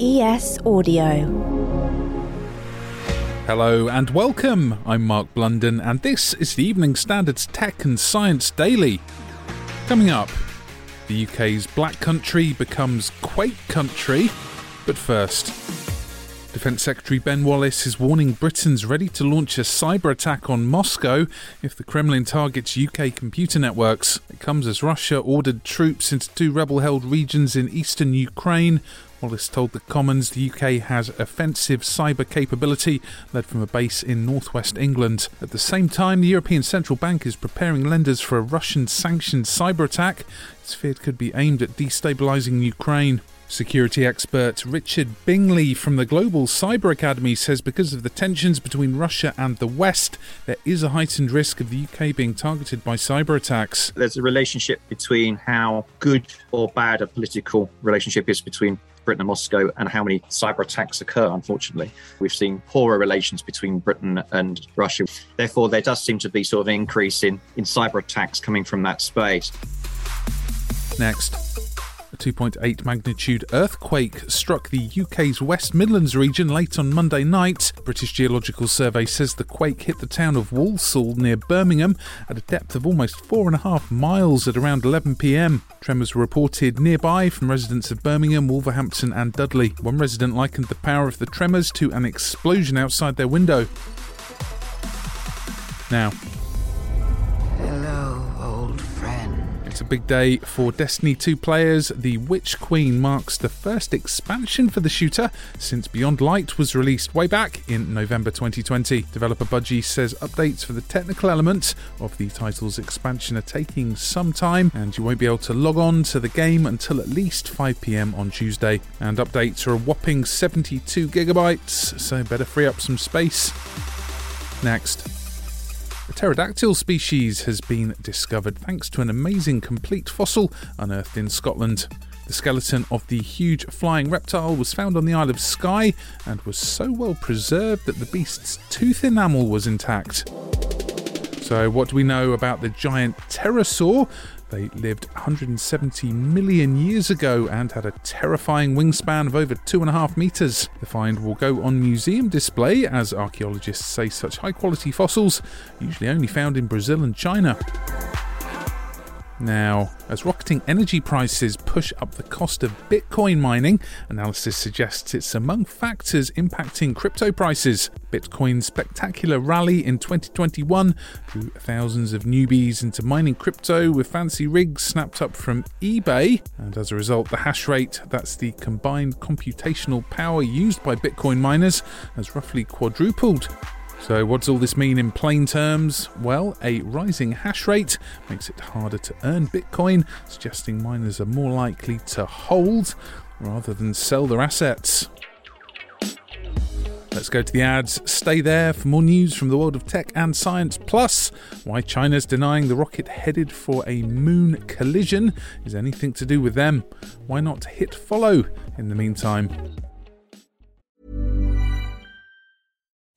ES Audio. Hello and welcome, I'm Mark Blunden and this is the Evening Standard's Tech and Science Daily. Coming up, the UK's Black Country becomes Quake Country, but first, Defence Secretary Ben Wallace is warning Britain's ready to launch a cyber attack on Moscow if the Kremlin targets UK computer networks. It comes as Russia ordered troops into 2 rebel-held regions in eastern Ukraine. Wallace told the Commons the UK has offensive cyber capability led from a base in northwest England. At the same time, the European Central Bank is preparing lenders for a Russian-sanctioned cyber attack. It's feared could be aimed at destabilising Ukraine. Security expert Richard Bingley from the Global Cyber Academy says because of the tensions between Russia and the West, there is a heightened risk of the UK being targeted by cyber attacks. There's a relationship between how good or bad a political relationship is between Britain and Moscow and how many cyber attacks occur, unfortunately. We've seen poorer relations between Britain and Russia. Therefore, there does seem to be sort of an increase in cyber attacks coming from that space. Next, a 2.8 magnitude earthquake struck the UK's West Midlands region late on Monday night. British Geological Survey says the quake hit the town of Walsall near Birmingham at a depth of almost 4.5 miles at around 11 p.m. Tremors were reported nearby from residents of Birmingham, Wolverhampton and Dudley. One resident likened the power of the tremors to an explosion outside their window. Now, it's a big day for Destiny 2 players. The Witch Queen marks the first expansion for the shooter since Beyond Light was released way back in November 2020. Developer Bungie says updates for the technical element of the title's expansion are taking some time and you won't be able to log on to the game until at least 5 p.m. on Tuesday. And updates are a whopping 72 gigabytes, so better free up some space. Next, a pterodactyl species has been discovered thanks to an amazing complete fossil unearthed in Scotland. The skeleton of the huge flying reptile was found on the Isle of Skye and was so well preserved that the beast's tooth enamel was intact. So what do we know about the giant pterosaur? They lived 170 million years ago and had a terrifying wingspan of over 2.5 meters. The find will go on museum display, as archaeologists say such high-quality fossils are usually only found in Brazil and China. Now, as rocketing energy prices push up the cost of Bitcoin mining, analysis suggests it's among factors impacting crypto prices. Bitcoin's spectacular rally in 2021 drew thousands of newbies into mining crypto with fancy rigs snapped up from eBay. And as a result, the hash rate, that's the combined computational power used by Bitcoin miners, has roughly quadrupled. So what does all this mean in plain terms? Well, a rising hash rate makes it harder to earn Bitcoin, suggesting miners are more likely to hold rather than sell their assets. Let's go to the ads. Stay there for more news from the world of tech and science. Plus, why China's denying the rocket headed for a moon collision is anything to do with them. Why not hit follow in the meantime?